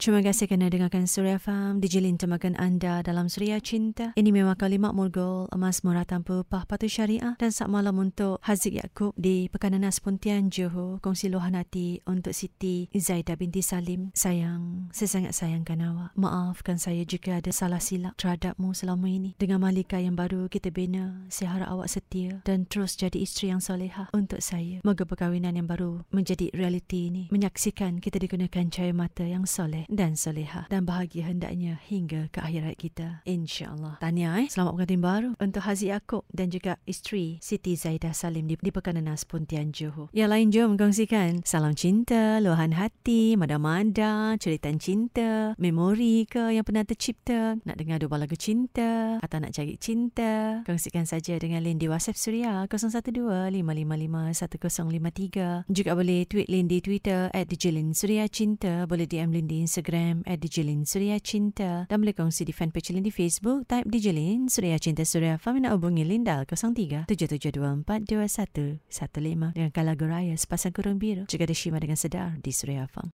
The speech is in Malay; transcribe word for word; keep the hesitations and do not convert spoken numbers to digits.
Terima kasih kerana dengarkan Suria F M, dijilin temakan anda dalam Suria Cinta. Ini memang kalimat murgul, emas murah tanpa upah patuh syariah. Dan saat malam untuk Haziq Yaakob di Pekan Nanas Pontian, Johor. Kongsi luahan hati untuk Siti Zaidah binti Salim. Sayang, saya sangat sayangkan awak. Maafkan saya jika ada salah silap terhadapmu selama ini. Dengan malika yang baru kita bina, saya harap awak setia dan terus jadi isteri yang solehah untuk saya. Moga perkahwinan yang baru menjadi realiti ini, menyaksikan kita digunakan cahaya mata yang soleh dan solehah, dan bahagia hendaknya hingga ke akhirat kita, insya-Allah. Tahniah eh selamat pengantin baru untuk Haziq Yaakob dan juga isteri Siti Zaidah Salim di, di Pekan Nanas Pontian, Johor. Yang lain jom kongsikan salam cinta, luahan hati, mada-mada, cerita cinta, memori ke yang pernah tercipta, nak dengar dua lagu cinta atau nak cari cinta. Kongsikan saja dengan link di WhatsApp Suria kosong satu dua lima lima lima satu kosong lima tiga. Juga boleh tweet link di Twitter at D J Lin Suria Cinta, boleh D M link di Instagram at D J Lin Suria Cinta, dan boleh kongsi di fanpage link di Facebook, type D J Lin Suria Cinta Suria F M. Nak hubungi Linda kosong tiga tujuh tujuh dua empat dua satu satu lima dengan lagu raya sepasang kurung biru. Juga ada Shima dengan sedar di Suria F M.